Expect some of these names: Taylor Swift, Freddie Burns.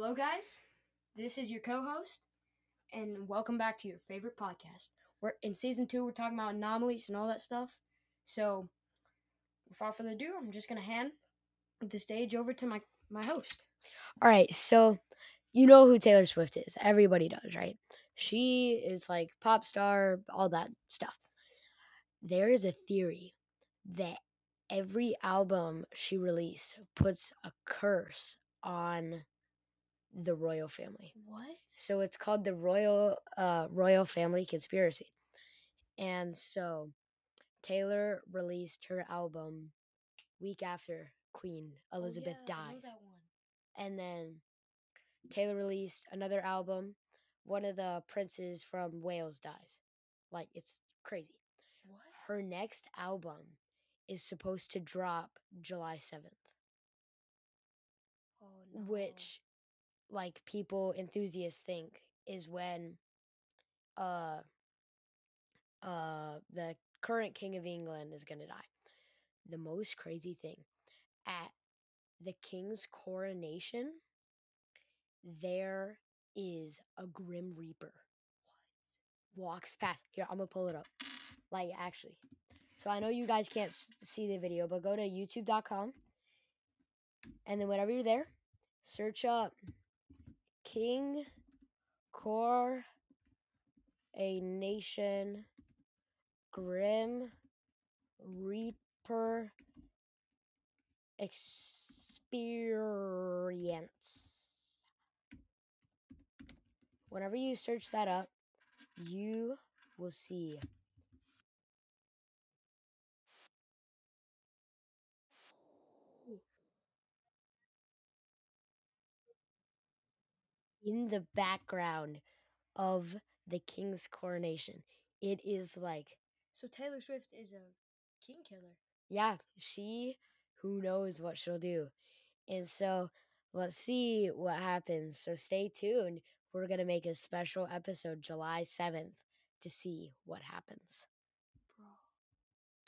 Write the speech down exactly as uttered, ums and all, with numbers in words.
Hello, guys. This is your co-host, and welcome back to your favorite podcast. We're in season two. We're talking about anomalies and all that stuff. So, without further ado, I'm just gonna hand the stage over to my my host. All right, so you know who Taylor Swift is. Everybody does, right? She is like pop star, all that stuff. There is a theory that every album she releases puts a curse on the royal family. What? So it's called the royal uh royal family conspiracy. And so Taylor released her album week after Queen Elizabeth oh, yeah, dies. I know that one. And then Taylor released another album. One of the princes from Wales dies. Like, it's crazy. What? Her next album is supposed to drop July seventh. Oh no. Which like people enthusiasts think is when uh uh the current King of England is gonna die. The most crazy thing, at the king's coronation there is a Grim Reaper. What? Walks past. Here, I'm gonna pull it up. Like, actually. So I know you guys can't see the video, but go to youtube dot com and then whenever you're there, search up King Cor a Nation Grim Reaper Experience. Whenever you search that up, you will see. In the background of the king's coronation. It is like... So Taylor Swift is a king killer. Yeah, she... Who knows what she'll do. And so, let's see what happens. So stay tuned. We're going to make a special episode July seventh to see what happens.